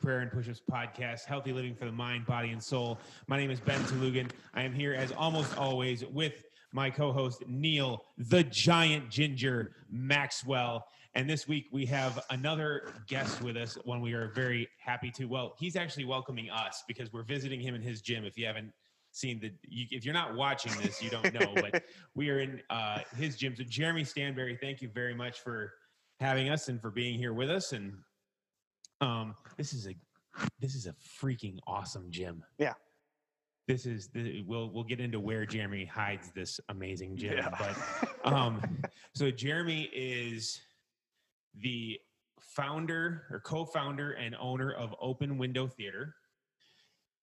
Prayer and Pushups podcast, healthy living for the mind, body, and soul. My name is Ben Talugan. I am here, as almost always, with my co-host, Neil, the Giant Ginger Maxwell. And this week we have another guest with us, one we are very happy to. Well, he's actually welcoming us because we're visiting him in his gym. If you haven't seen if you're not watching this, you don't know, but we are in his gym. So Jeremy Stanberry, thank you very much for having us and for being here with us. And this is a freaking awesome gym. Yeah. We'll get into where Jeremy hides this amazing gym. Yeah. But so Jeremy is the founder or co-founder and owner of Open Window Theater.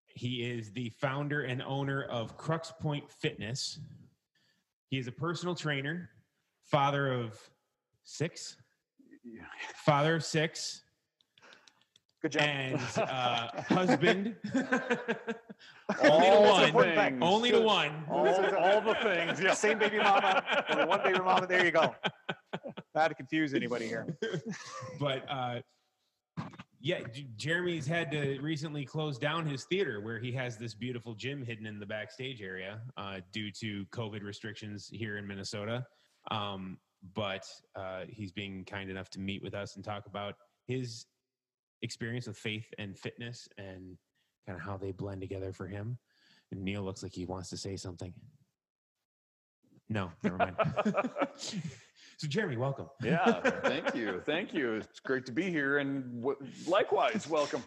He is the founder and owner of Crux Point Fitness. He is a personal trainer, father of six. Good job. And husband. Only to one. All the things. Yeah. Same baby mama. Only one baby mama. There you go. Not to confuse anybody here. But yeah, Jeremy's had to recently close down his theater where he has this beautiful gym hidden in the backstage area due to COVID restrictions here in Minnesota. But he's being kind enough to meet with us and talk about his experience with faith and fitness and kind of how they blend together for him. And Neil looks like he wants to say something. No, never mind. So Jeremy, welcome. Yeah, thank you. It's great to be here, and likewise, welcome.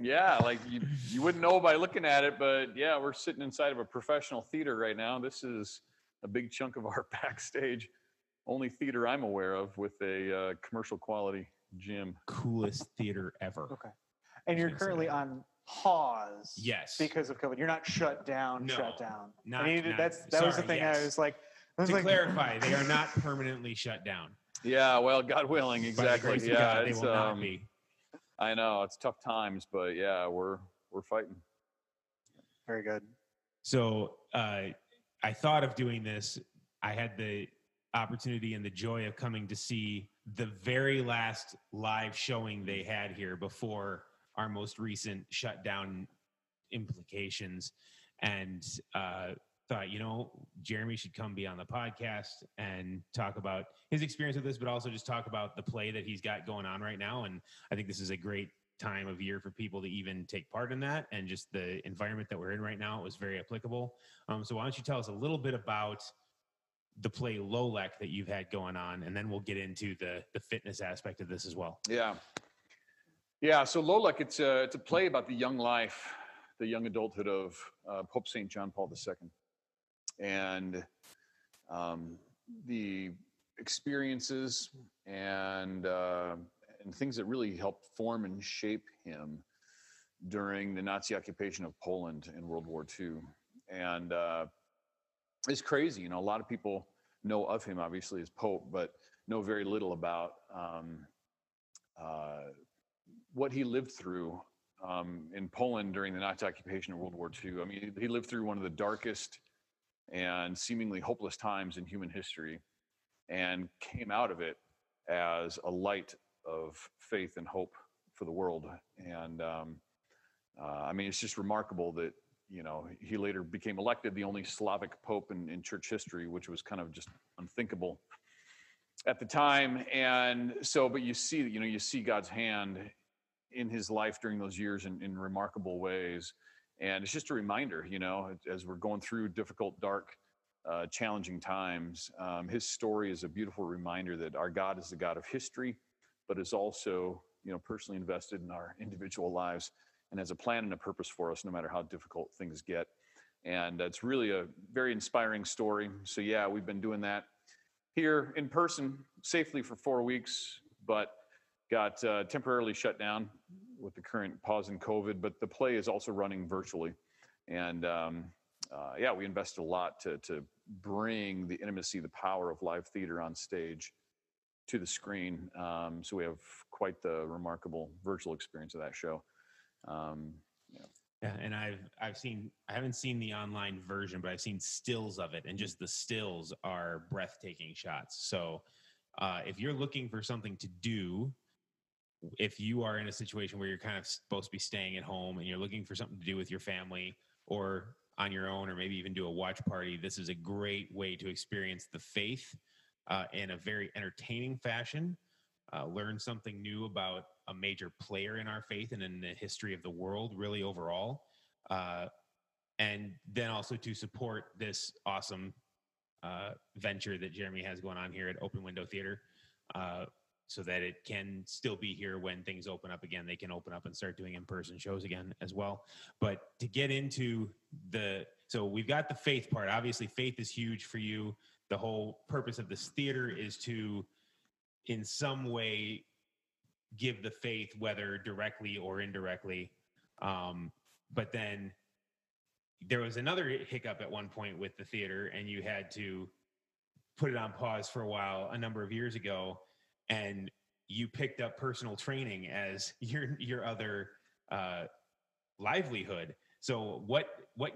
Yeah, like you wouldn't know by looking at it, but yeah, we're sitting inside of a professional theater right now. This is a big chunk of our backstage, only theater I'm aware of with a commercial quality gym. Coolest theater ever. Okay. And you're currently on pause. Yes. Because of COVID. You're not shut down. That was the thing. Yes. I was like, clarify, they are not permanently shut down. Yeah, well, God willing, exactly. Yeah, God, they will not be. I know, it's tough times, but yeah, we're fighting. Very good. So I thought of doing this. I had the opportunity and the joy of coming to see the very last live showing they had here before our most recent shutdown implications, and thought, Jeremy should come be on the podcast and talk about his experience with this, but also just talk about the play that he's got going on right now. And I think this is a great time of year for people to even take part in that, and just the environment that we're in right now, it was very applicable. So why don't you tell us a little bit about the play Lolek that you've had going on, and then we'll get into the fitness aspect of this as well. Yeah. So Lolek, it's a play about the young life, the young adulthood of Pope St. John Paul II, and the experiences and things that really helped form and shape him during the Nazi occupation of Poland in World War II, and it's crazy. A lot of people know of him, obviously, as Pope, but know very little about what he lived through in Poland during the Nazi occupation of World War II. I mean, he lived through one of the darkest and seemingly hopeless times in human history, and came out of it as a light of faith and hope for the world. And I mean, it's just remarkable that he later became elected the only Slavic pope in church history, which was kind of just unthinkable at the time. And so, but you see God's hand in his life during those years in remarkable ways. And it's just a reminder, as we're going through difficult, dark, challenging times, his story is a beautiful reminder that our God is the God of history, but is also, personally invested in our individual lives, and has a plan and a purpose for us, no matter how difficult things get. And it's really a very inspiring story. So yeah, we've been doing that here in person safely for 4 weeks, but got temporarily shut down with the current pause in COVID. But the play is also running virtually. And yeah, we invested a lot to bring the intimacy, the power of live theater on stage to the screen. So we have quite the remarkable virtual experience of that show. Yeah, and I haven't seen the online version, but I've seen stills of it, and just the stills are breathtaking shots. So if you're looking for something to do if you are in a situation where you're kind of supposed to be staying at home and you're looking for something to do with your family or on your own, or maybe even do a watch party, this is a great way to experience the faith in a very entertaining fashion, learn something new about a major player in our faith and in the history of the world, really overall. And then also to support this awesome venture that Jeremy has going on here at Open Window Theater, so that it can still be here when things open up again. They can open up and start doing in-person shows again as well. But to get into so we've got the faith part. Obviously, faith is huge for you. The whole purpose of this theater is to, in some way, give the faith, whether directly or indirectly. But then there was another hiccup at one point with the theater, and you had to put it on pause for a while a number of years ago. And you picked up personal training as your other livelihood. So what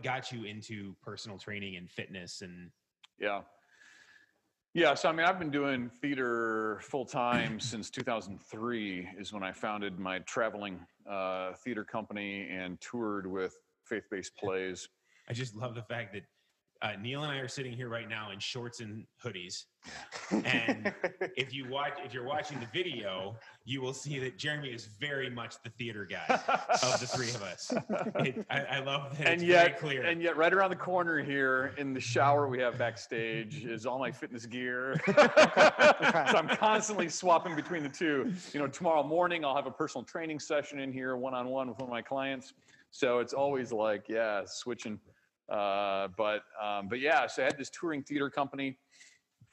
got you into personal training and fitness? And Yeah. So, I mean, I've been doing theater full time since 2003 is when I founded my traveling theater company and toured with faith-based plays. I just love the fact that Neil and I are sitting here right now in shorts and hoodies. And if you're watching the video, you will see that Jeremy is very much the theater guy of the three of us. I love that. And yet, very clear. And yet right around the corner here in the shower we have backstage is all my fitness gear. So I'm constantly swapping between the two. You know, tomorrow morning I'll have a personal training session in here one-on-one with one of my clients. So it's always like, yeah, switching. But yeah, so I had this touring theater company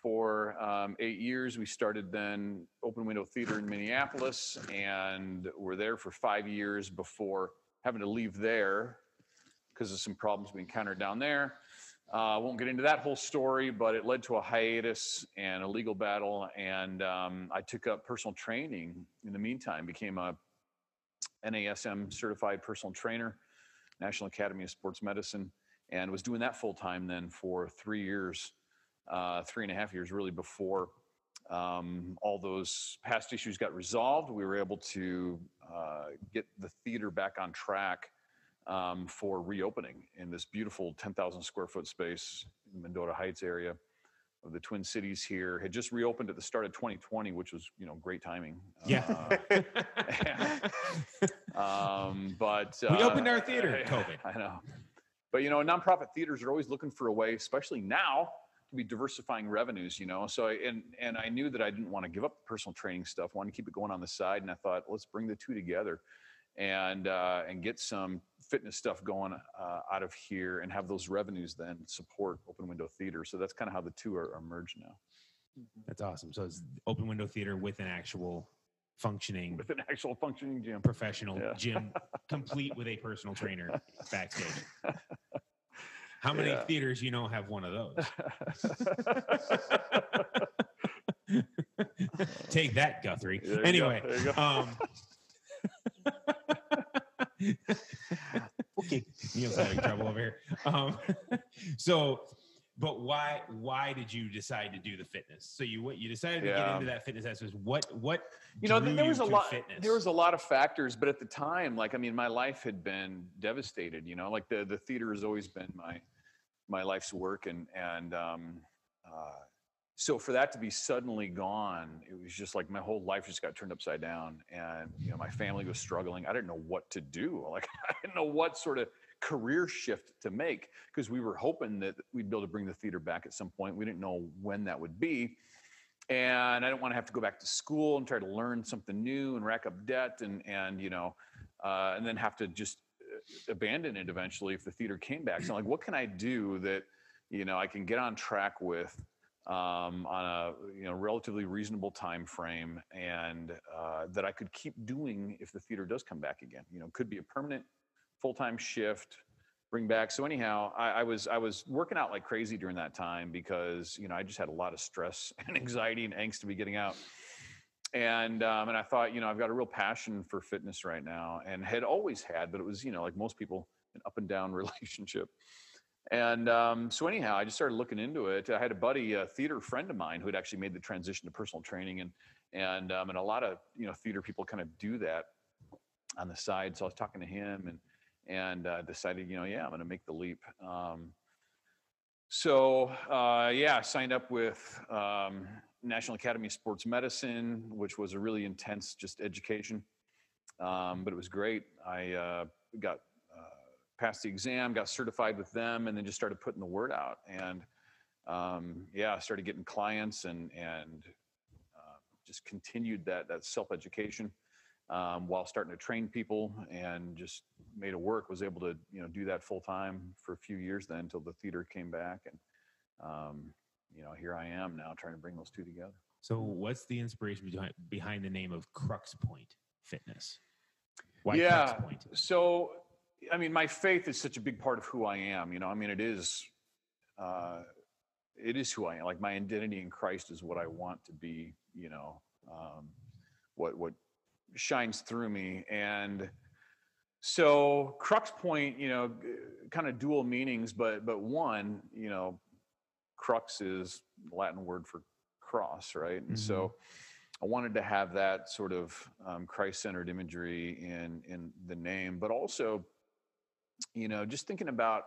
for 8 years. We started then Open Window Theater in Minneapolis, and were there for 5 years before having to leave there because of some problems we encountered down there. I won't get into that whole story, but it led to a hiatus and a legal battle. And I took up personal training in the meantime, became a NASM certified personal trainer, National Academy of Sports Medicine, and was doing that full time then for 3 years, 3.5 years really, before all those past issues got resolved. We were able to get the theater back on track for reopening in this beautiful 10,000 square foot space in Mendota Heights area of the Twin Cities here. Had just reopened at the start of 2020, which was, you know, great timing. Yeah. But we opened our theater at COVID. I know. But, you know, nonprofit theaters are always looking for a way, especially now, to be diversifying revenues, you know. So and I knew that I didn't want to give up personal training stuff. I wanted to keep it going on the side. And I thought, let's bring the two together and get some fitness stuff going out of here and have those revenues then support Open Window Theater. So that's kind of how the two are merged now. That's awesome. So it's Open Window Theater with an actual functioning gym, professional gym, complete with a personal trainer backstage. How many theaters, you know, have one of those? Take that, Guthrie. Anyway, okay, Neil's having trouble over here. But why did you decide to do the fitness? So you decided to get into that fitness aspect. What you know, there was a lot. Fitness? There was a lot of factors, but at the time, like, I mean, my life had been devastated. You know, like the theater has always been my life's work, and so for that to be suddenly gone, it was just like my whole life just got turned upside down, and you know, my family was struggling. I didn't know what to do. Like, I didn't know what sort of career shift to make, because we were hoping that we'd be able to bring the theater back at some point. We didn't know when that would be. And I didn't want to have to go back to school and try to learn something new and rack up debt and you know, and then have to just abandon it eventually if the theater came back. So I'm like, what can I do that, you know, I can get on track with on a, you know, relatively reasonable time frame, and that I could keep doing if the theater does come back again. You know, could be a permanent full-time shift, bring back. So anyhow, I was working out like crazy during that time because, you know, I just had a lot of stress and anxiety and angst to be getting out. And I thought, you know, I've got a real passion for fitness right now, and had always had, but it was, you know, like most people, an up and down relationship. So anyhow, I just started looking into it. I had a buddy, a theater friend of mine, who had actually made the transition to personal training, and And a lot of, theater people kind of do that on the side. So I was talking to him and decided, I'm going to make the leap. I signed up with National Academy of Sports Medicine, which was a really intense just education. But it was great. I got passed the exam, got certified with them, and then just started putting the word out. And I started getting clients and just continued that self-education while starting to train people, and just made it work. Was able to do that full time for a few years then, until the theater came back, and here I am now trying to bring those two together. So what's the inspiration behind the name of Crux Point Fitness? Why Crux Point? So my faith is such a big part of who I am. It is who I am. Like, my identity in Christ is what I want to be, what shines through me. And so Crux Point, kind of dual meanings, but one, crux is Latin word for cross, right? And so I wanted to have that sort of Christ-centered imagery in the name, but also, just thinking about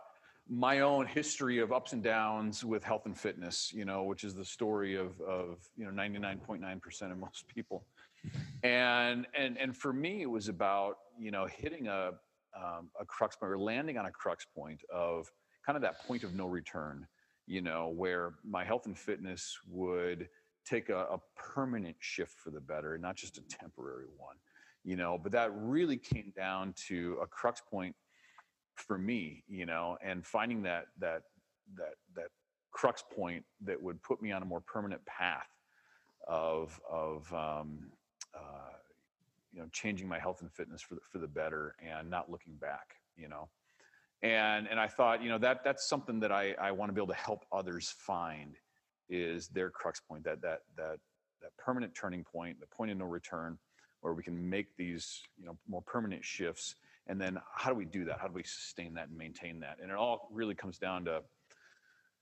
my own history of ups and downs with health and fitness, which is the story of 99.9% of most people. And for me, it was about, hitting a crux point, or landing on a crux point of kind of that point of no return, where my health and fitness would take a permanent shift for the better, not just a temporary one, but that really came down to a crux point for me, and finding that crux point that would put me on a more permanent path of changing my health and fitness for the better, and not looking back, and I thought, that's something that I want to be able to help others find, is their crux point, that permanent turning point, the point of no return, where we can make these, more permanent shifts. And then how do we do that? How do we sustain that and maintain that? And it all really comes down to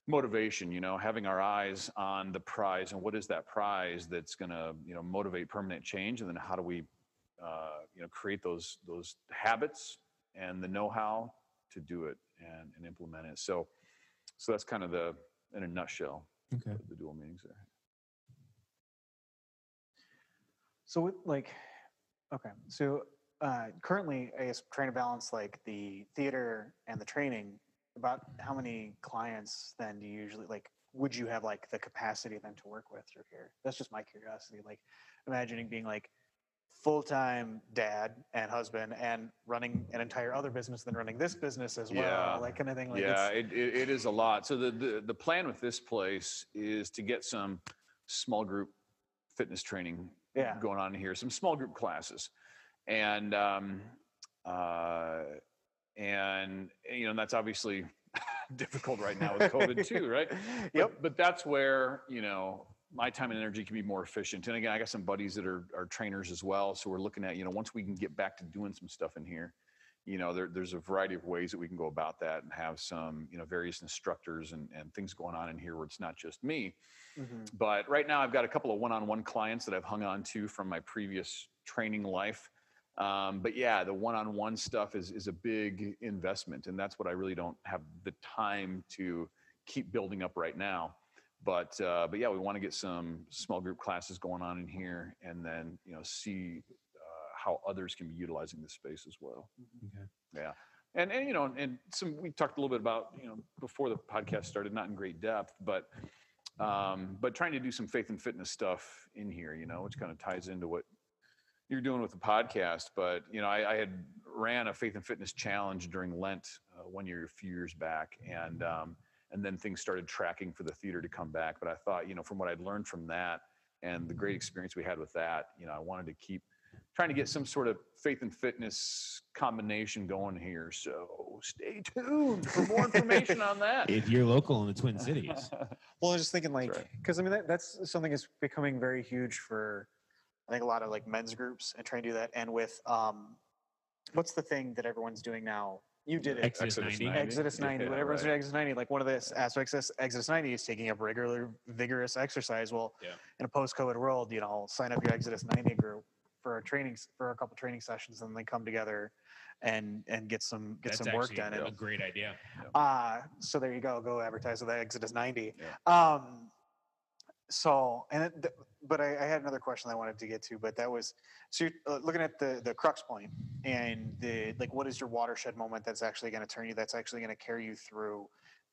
motivation, having our eyes on the prize, and what is that prize that's going to, motivate permanent change. And then how do we, create those habits and the know-how to do it and implement it. So that's kind of in a nutshell, okay, the dual meanings there. Currently, I guess, trying to balance like the theater and the training, about how many clients then do you usually, would you have the capacity then to work with through here? That's just my curiosity. Imagining being full-time dad and husband and running an entire other business, then running this business as well, it is a lot. So the plan with this place is to get some small group fitness training going on here, some small group classes. And that's obviously difficult right now with COVID too, right? Yep. But that's where, my time and energy can be more efficient. And again, I got some buddies that are trainers as well. So we're looking at, once we can get back to doing some stuff in here, there's a variety of ways that we can go about that, and have some, various instructors and things going on in here where it's not just me. Mm-hmm. But right now I've got a couple of one-on-one clients that I've hung on to from my previous training life. The one-on-one stuff is a big investment, and that's what I really don't have the time to keep building up right now. But we want to get some small group classes going on in here, and then, see how others can be utilizing this space as well. Okay. Yeah. And some, we talked a little bit about, before the podcast started, not in great depth, but trying to do some faith and fitness stuff in here, which kind of ties into what you're doing with the podcast. But I had ran a faith and fitness challenge during Lent one year, a few years back, and then things started tracking for the theater to come back. But I thought, from what I'd learned from that and the great experience we had with that, I wanted to keep trying to get some sort of faith and fitness combination going here. So stay tuned for more information on that, if you're local in the Twin Cities. Well, I was just thinking, because right. That's something that's becoming very huge for, I think, a lot of men's groups, and trying to do that. And with what's the thing that everyone's doing now You did it. Exodus 90. Whatever is Exodus 90. Like one of the aspects of Exodus 90 is taking up regular, vigorous exercise. Well, in a post-COVID world, you know, sign up your Exodus 90 group for our trainings, for a couple training sessions, and then come together and get some work done. That's a great idea. So there you go. Go advertise with Exodus 90. Yeah. But I had another question that I wanted to get to, but that was, so you're looking at the crux point and the, like, what is your watershed moment that's actually going to turn you, that's actually going to carry you through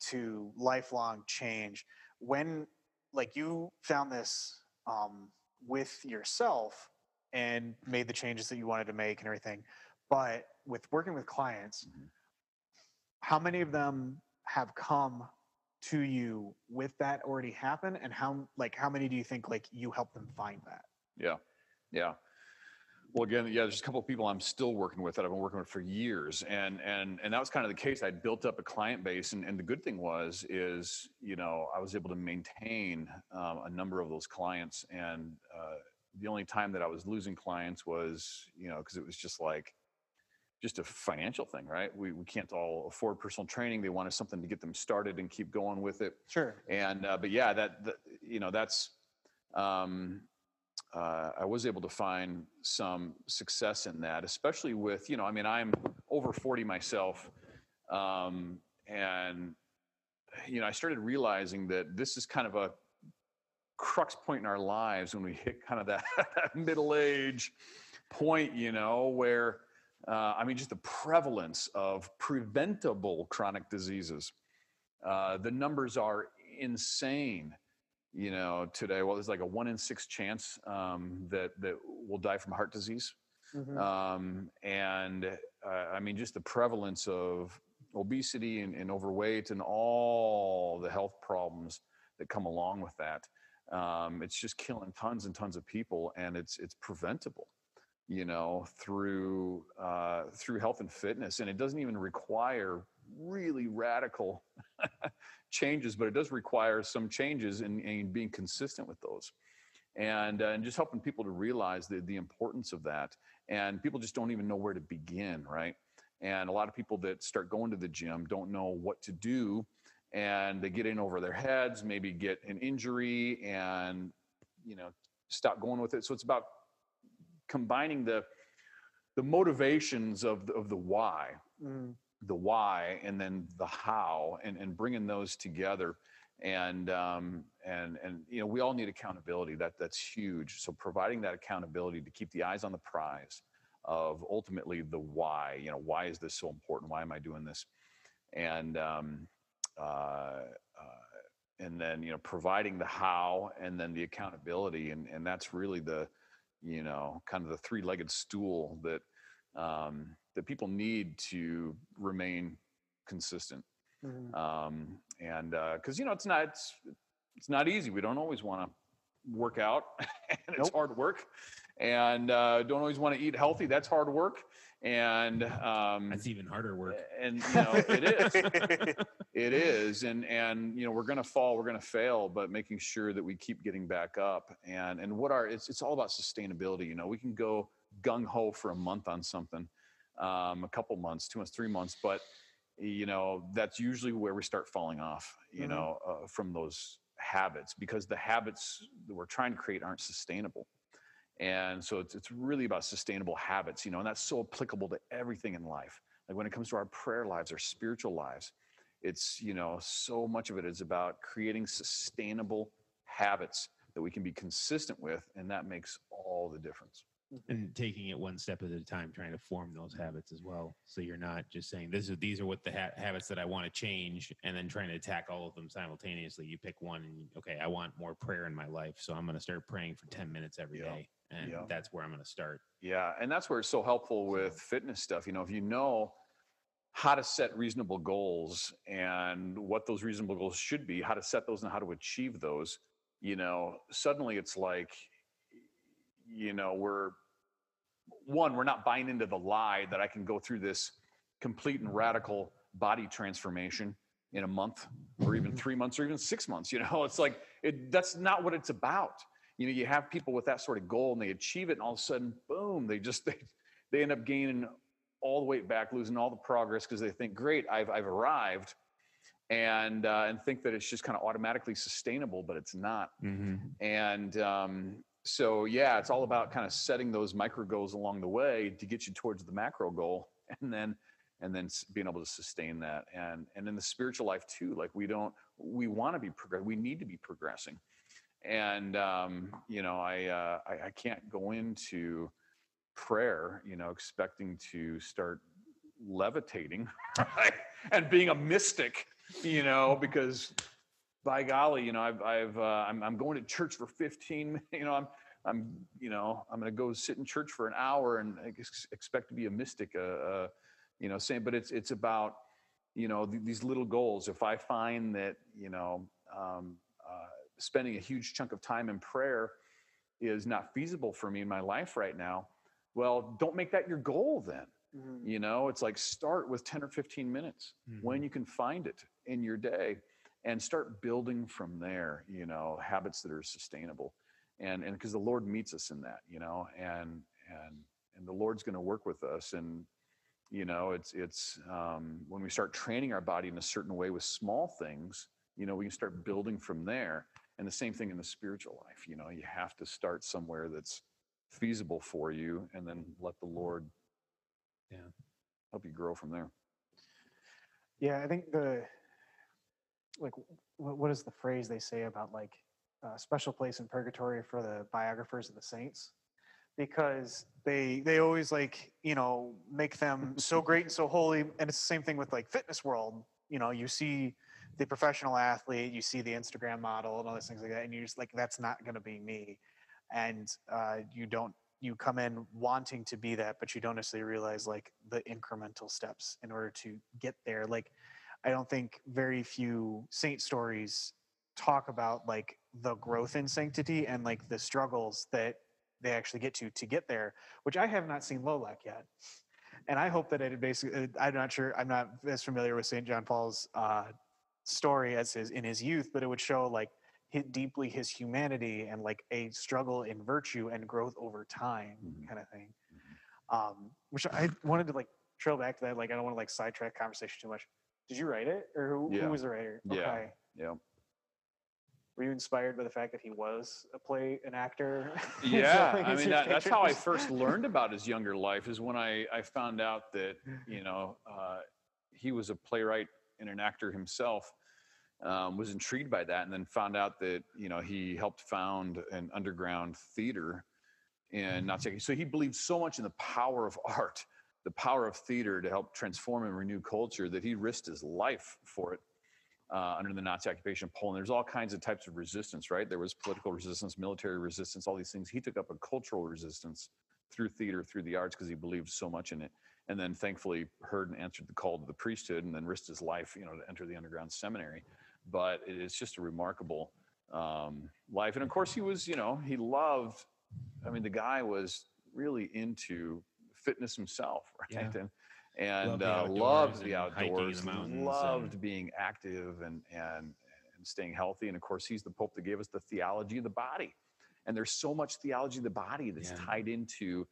to lifelong change? When, like, you found this with yourself and made the changes that you wanted to make and everything, but with working with clients, how many of them have come to you with that already happen, and how many do you think, like, you help them find that? Yeah. Well, again, there's a couple of people I'm still working with that I've been working with for years, and that was kind of the case. I built up a client base, and the good thing was, you know, I was able to maintain a number of those clients, and the only time that I was losing clients was, you know, because it was just a financial thing, right? We can't all afford personal training. They wanted something to get them started and keep going with it. Sure. And, but yeah, I was able to find some success in that, especially with, you know, I mean, I'm over 40 myself. And, you know, I started realizing that this is kind of a crux point in our lives when we hit kind of that middle age point, you know, where, I mean, just the prevalence of preventable chronic diseases. The numbers are insane, you know, today. Well, there's like a 1 in 6 chance that will die from heart disease. Mm-hmm. I mean, just the prevalence of obesity and overweight and all the health problems that come along with that. It's just killing tons and tons of people, and it's preventable, you know, through health and fitness. And it doesn't even require really radical changes, but it does require some changes in being consistent with those, and just helping people to realize the importance of that. And people just don't even know where to begin, right? And a lot of people that start going to the gym don't know what to do, and they get in over their heads, maybe get an injury, and, you know, stop going with it. So it's about combining the motivations of the why, and then the how, and bringing those together, and you know, we all need accountability. That's huge. So providing that accountability to keep the eyes on the prize of ultimately the why. You know, why is this so important? Why am I doing this? And then, you know, providing the how, and then the accountability, and that's really the, you know, kind of the three-legged stool that that people need to remain consistent. Mm-hmm. Because, you know, it's not easy. We don't always want to work out, and it's hard work, and don't always want to eat healthy. That's hard work, and that's even harder work. And, you know, it is. It is, and you know, we're gonna fall, we're gonna fail, but making sure that we keep getting back up, and it's all about sustainability. You know, we can go gung ho for a month on something, a couple months, 2 months, 3 months, but, you know, that's usually where we start falling off. You mm-hmm. know, from those habits, because the habits that we're trying to create aren't sustainable, and so it's really about sustainable habits. You know, and that's so applicable to everything in life. Like when it comes to our prayer lives, our spiritual lives. It's, you know, so much of it is about creating sustainable habits that we can be consistent with, and that makes all the difference. And taking it one step at a time, trying to form those habits as well. So you're not just saying, these are what the habits that I want to change, and then trying to attack all of them simultaneously. You pick one, and I want more prayer in my life, so I'm going to start praying for 10 minutes every day, and that's where I'm going to start. Yeah, and that's where it's so helpful with fitness stuff. You know, if you know how to set reasonable goals and what those reasonable goals should be, how to set those and how to achieve those, you know, suddenly it's like, you know, we're not buying into the lie that I can go through this complete and radical body transformation in a month or even 3 months or even 6 months. You know, it's like, that's not what it's about. You know, you have people with that sort of goal, and they achieve it, and all of a sudden, boom, they end up gaining all the weight back, losing all the progress because they think, great, I've arrived, and think that it's just kind of automatically sustainable, but it's not. Mm-hmm. So yeah, it's all about kind of setting those micro goals along the way to get you towards the macro goal, and then being able to sustain that. And in the spiritual life too, like we want to be progressing, we need to be progressing. And, I can't go into prayer, expecting to start levitating, right? And being a mystic, because by golly, I'm going to church for 15, I'm going to go sit in church for an hour and expect to be a mystic, saying, but it's about, these little goals. If I find that, spending a huge chunk of time in prayer is not feasible for me in my life right now, well, don't make that your goal then. Mm-hmm. It's like start with 10 or 15 minutes mm-hmm. when you can find it in your day and start building from there, habits that are sustainable. And because the Lord meets us in that, and the Lord's going to work with us. And, it's when we start training our body in a certain way with small things, we can start building from there. And the same thing in the spiritual life, you have to start somewhere that's feasible for you and then let the Lord help you grow from there. Yeah, I think what is the phrase they say about a special place in purgatory for the biographers of the saints? Because they always make them so great and so holy. And it's the same thing with fitness world, you see the professional athlete, you see the Instagram model and all those things like that. And you're just that's not going to be me. And you come in wanting to be that, but you don't necessarily realize the incremental steps in order to get there. I don't think very few saint stories talk about the growth in sanctity and the struggles that they actually get to get there, which I have not seen Lolek yet. And I hope that it basically, I'm not as familiar with St. John Paul's, story as in his youth, but it would show deeply his humanity and a struggle in virtue and growth over time mm-hmm. kind of thing. Mm-hmm. Which I wanted to trail back to that. I don't want to sidetrack conversation too much. Did you write it, or who was the writer? Yeah. Okay. Yeah. Were you inspired by the fact that he was an actor? Yeah, that's how I first learned about his younger life is when I found out that, he was a playwright and an actor himself, was intrigued by that, and then found out that, he helped found an underground theater in Nazi. So he believed so much in the power of art, the power of theater to help transform and renew culture that he risked his life for it. Under the Nazi occupation of Poland, there's all kinds of types of resistance, right? There was political resistance, military resistance, all these things. He took up a cultural resistance through theater, through the arts, because he believed so much in it. And then thankfully heard and answered the call to the priesthood and then risked his life, to enter the underground seminary. But it's just a remarkable life. And of course he was, he loved, the guy was really into fitness himself, right? Yeah. And loved the outdoors, loved being active and staying healthy. And of course, he's the Pope that gave us the theology of the body. And there's so much theology of the body that's tied into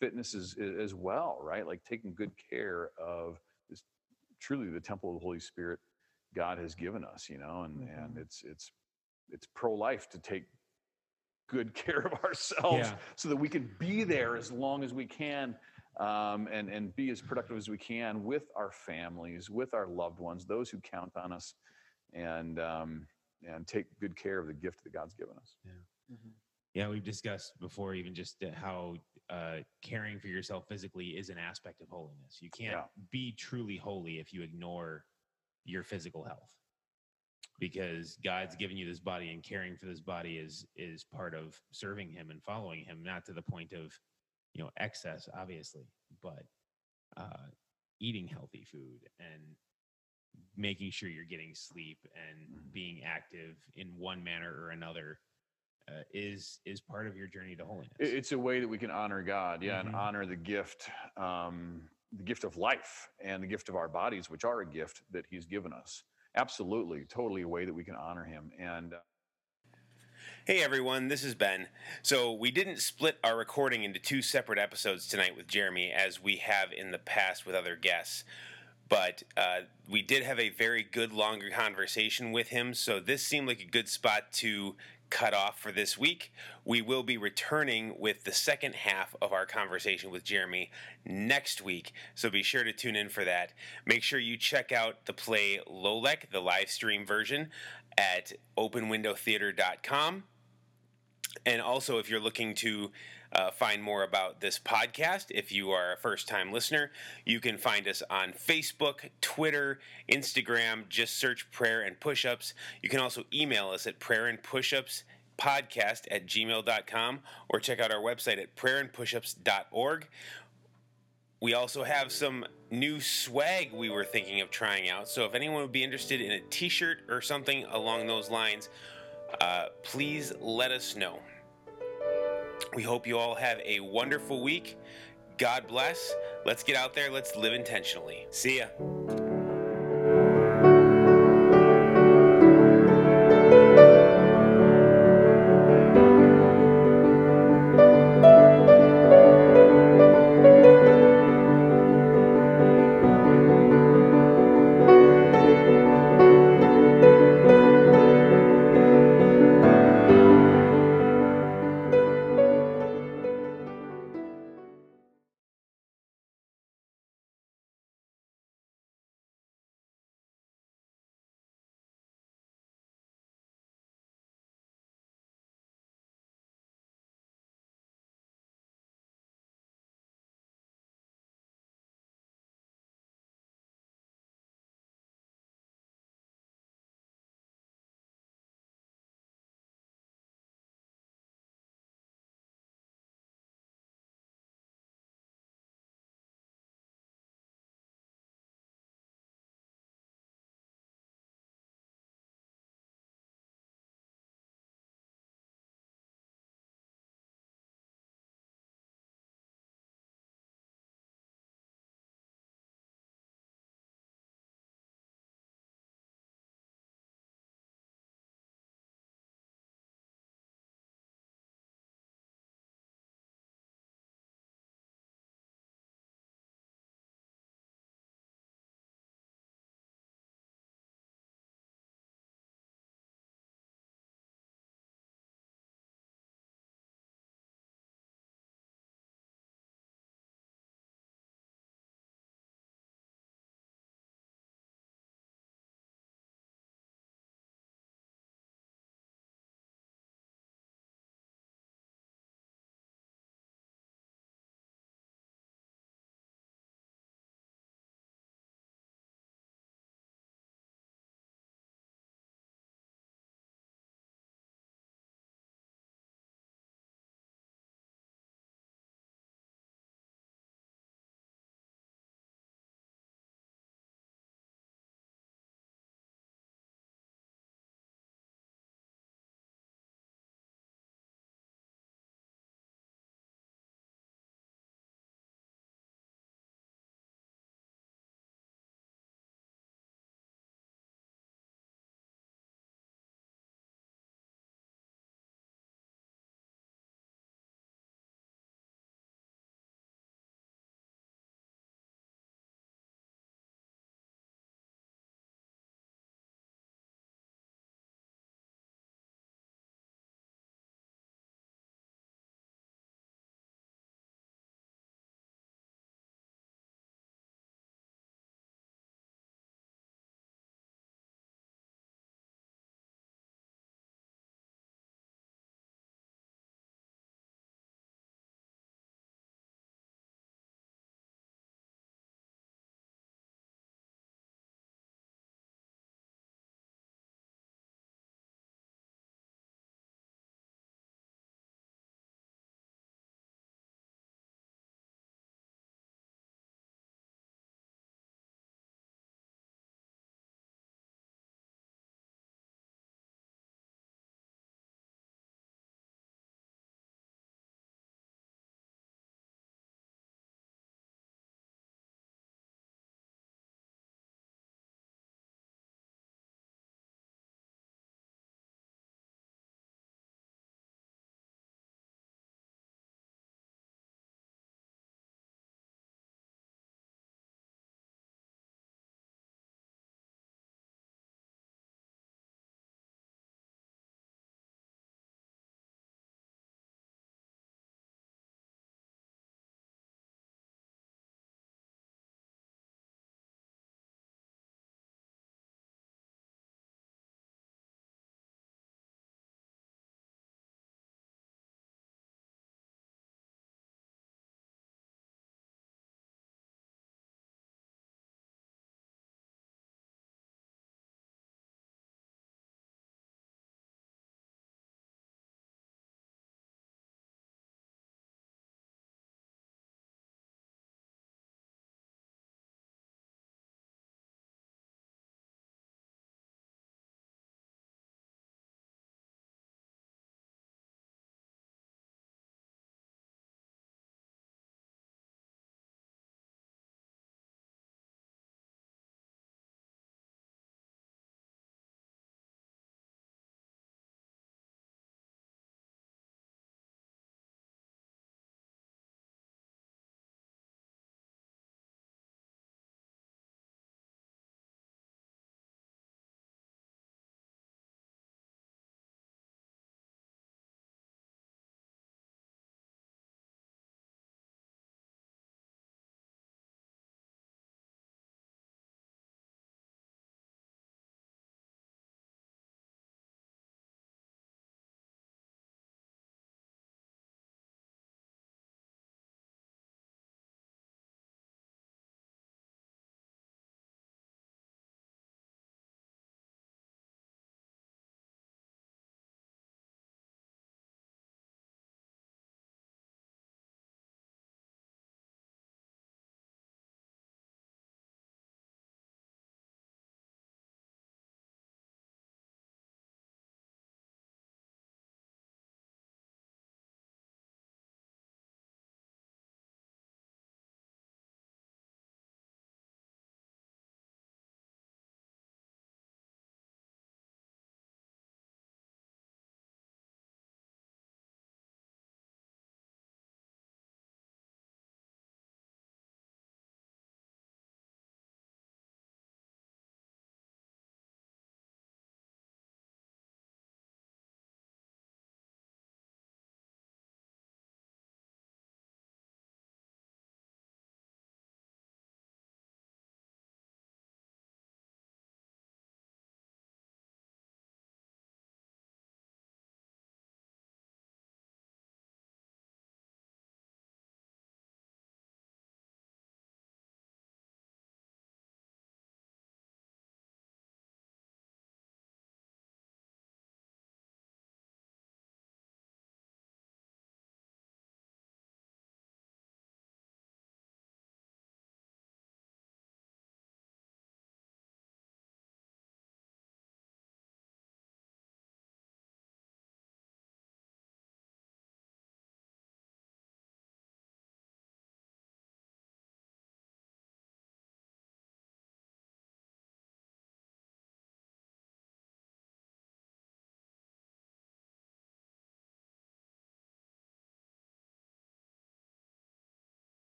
fitness as well, right? Taking good care of this, truly the temple of the Holy Spirit God has given us, mm-hmm. and it's pro-life to take good care of ourselves so that we can be there as long as we can. And be as productive as we can with our families, with our loved ones, those who count on us, and take good care of the gift that God's given us. Yeah, mm-hmm. Yeah. We've discussed before, even just how caring for yourself physically is an aspect of holiness. You can't be truly holy if you ignore your physical health, because God's given you this body, and caring for this body is part of serving Him and following Him, not to the point of excess, obviously, but eating healthy food and making sure you're getting sleep and mm-hmm. being active in one manner or another is part of your journey to holiness. It's a way that we can honor God, mm-hmm. and honor the gift of life and the gift of our bodies, which are a gift that He's given us. Absolutely, totally a way that we can honor Him. And Hey everyone, this is Ben. So we didn't split our recording into two separate episodes tonight with Jeremy as we have in the past with other guests, but we did have a very good longer conversation with him, so this seemed like a good spot to cut off for this week. We will be returning with the second half of our conversation with Jeremy next week, so be sure to tune in for that. Make sure you check out the play Lolek, the live stream version, at OpenWindowTheater.com. And also, if you're looking to find more about this podcast, if you are a first-time listener, you can find us on Facebook, Twitter, Instagram. Just search Prayer and Push-Ups. You can also email us at prayerandpushupspodcast@gmail.com or check out our website at prayerandpushups.org. We also have some new swag we were thinking of trying out, so if anyone would be interested in a t-shirt or something along those lines, please let us know. We hope you all have a wonderful week. God bless. Let's get out there. Let's live intentionally. See ya.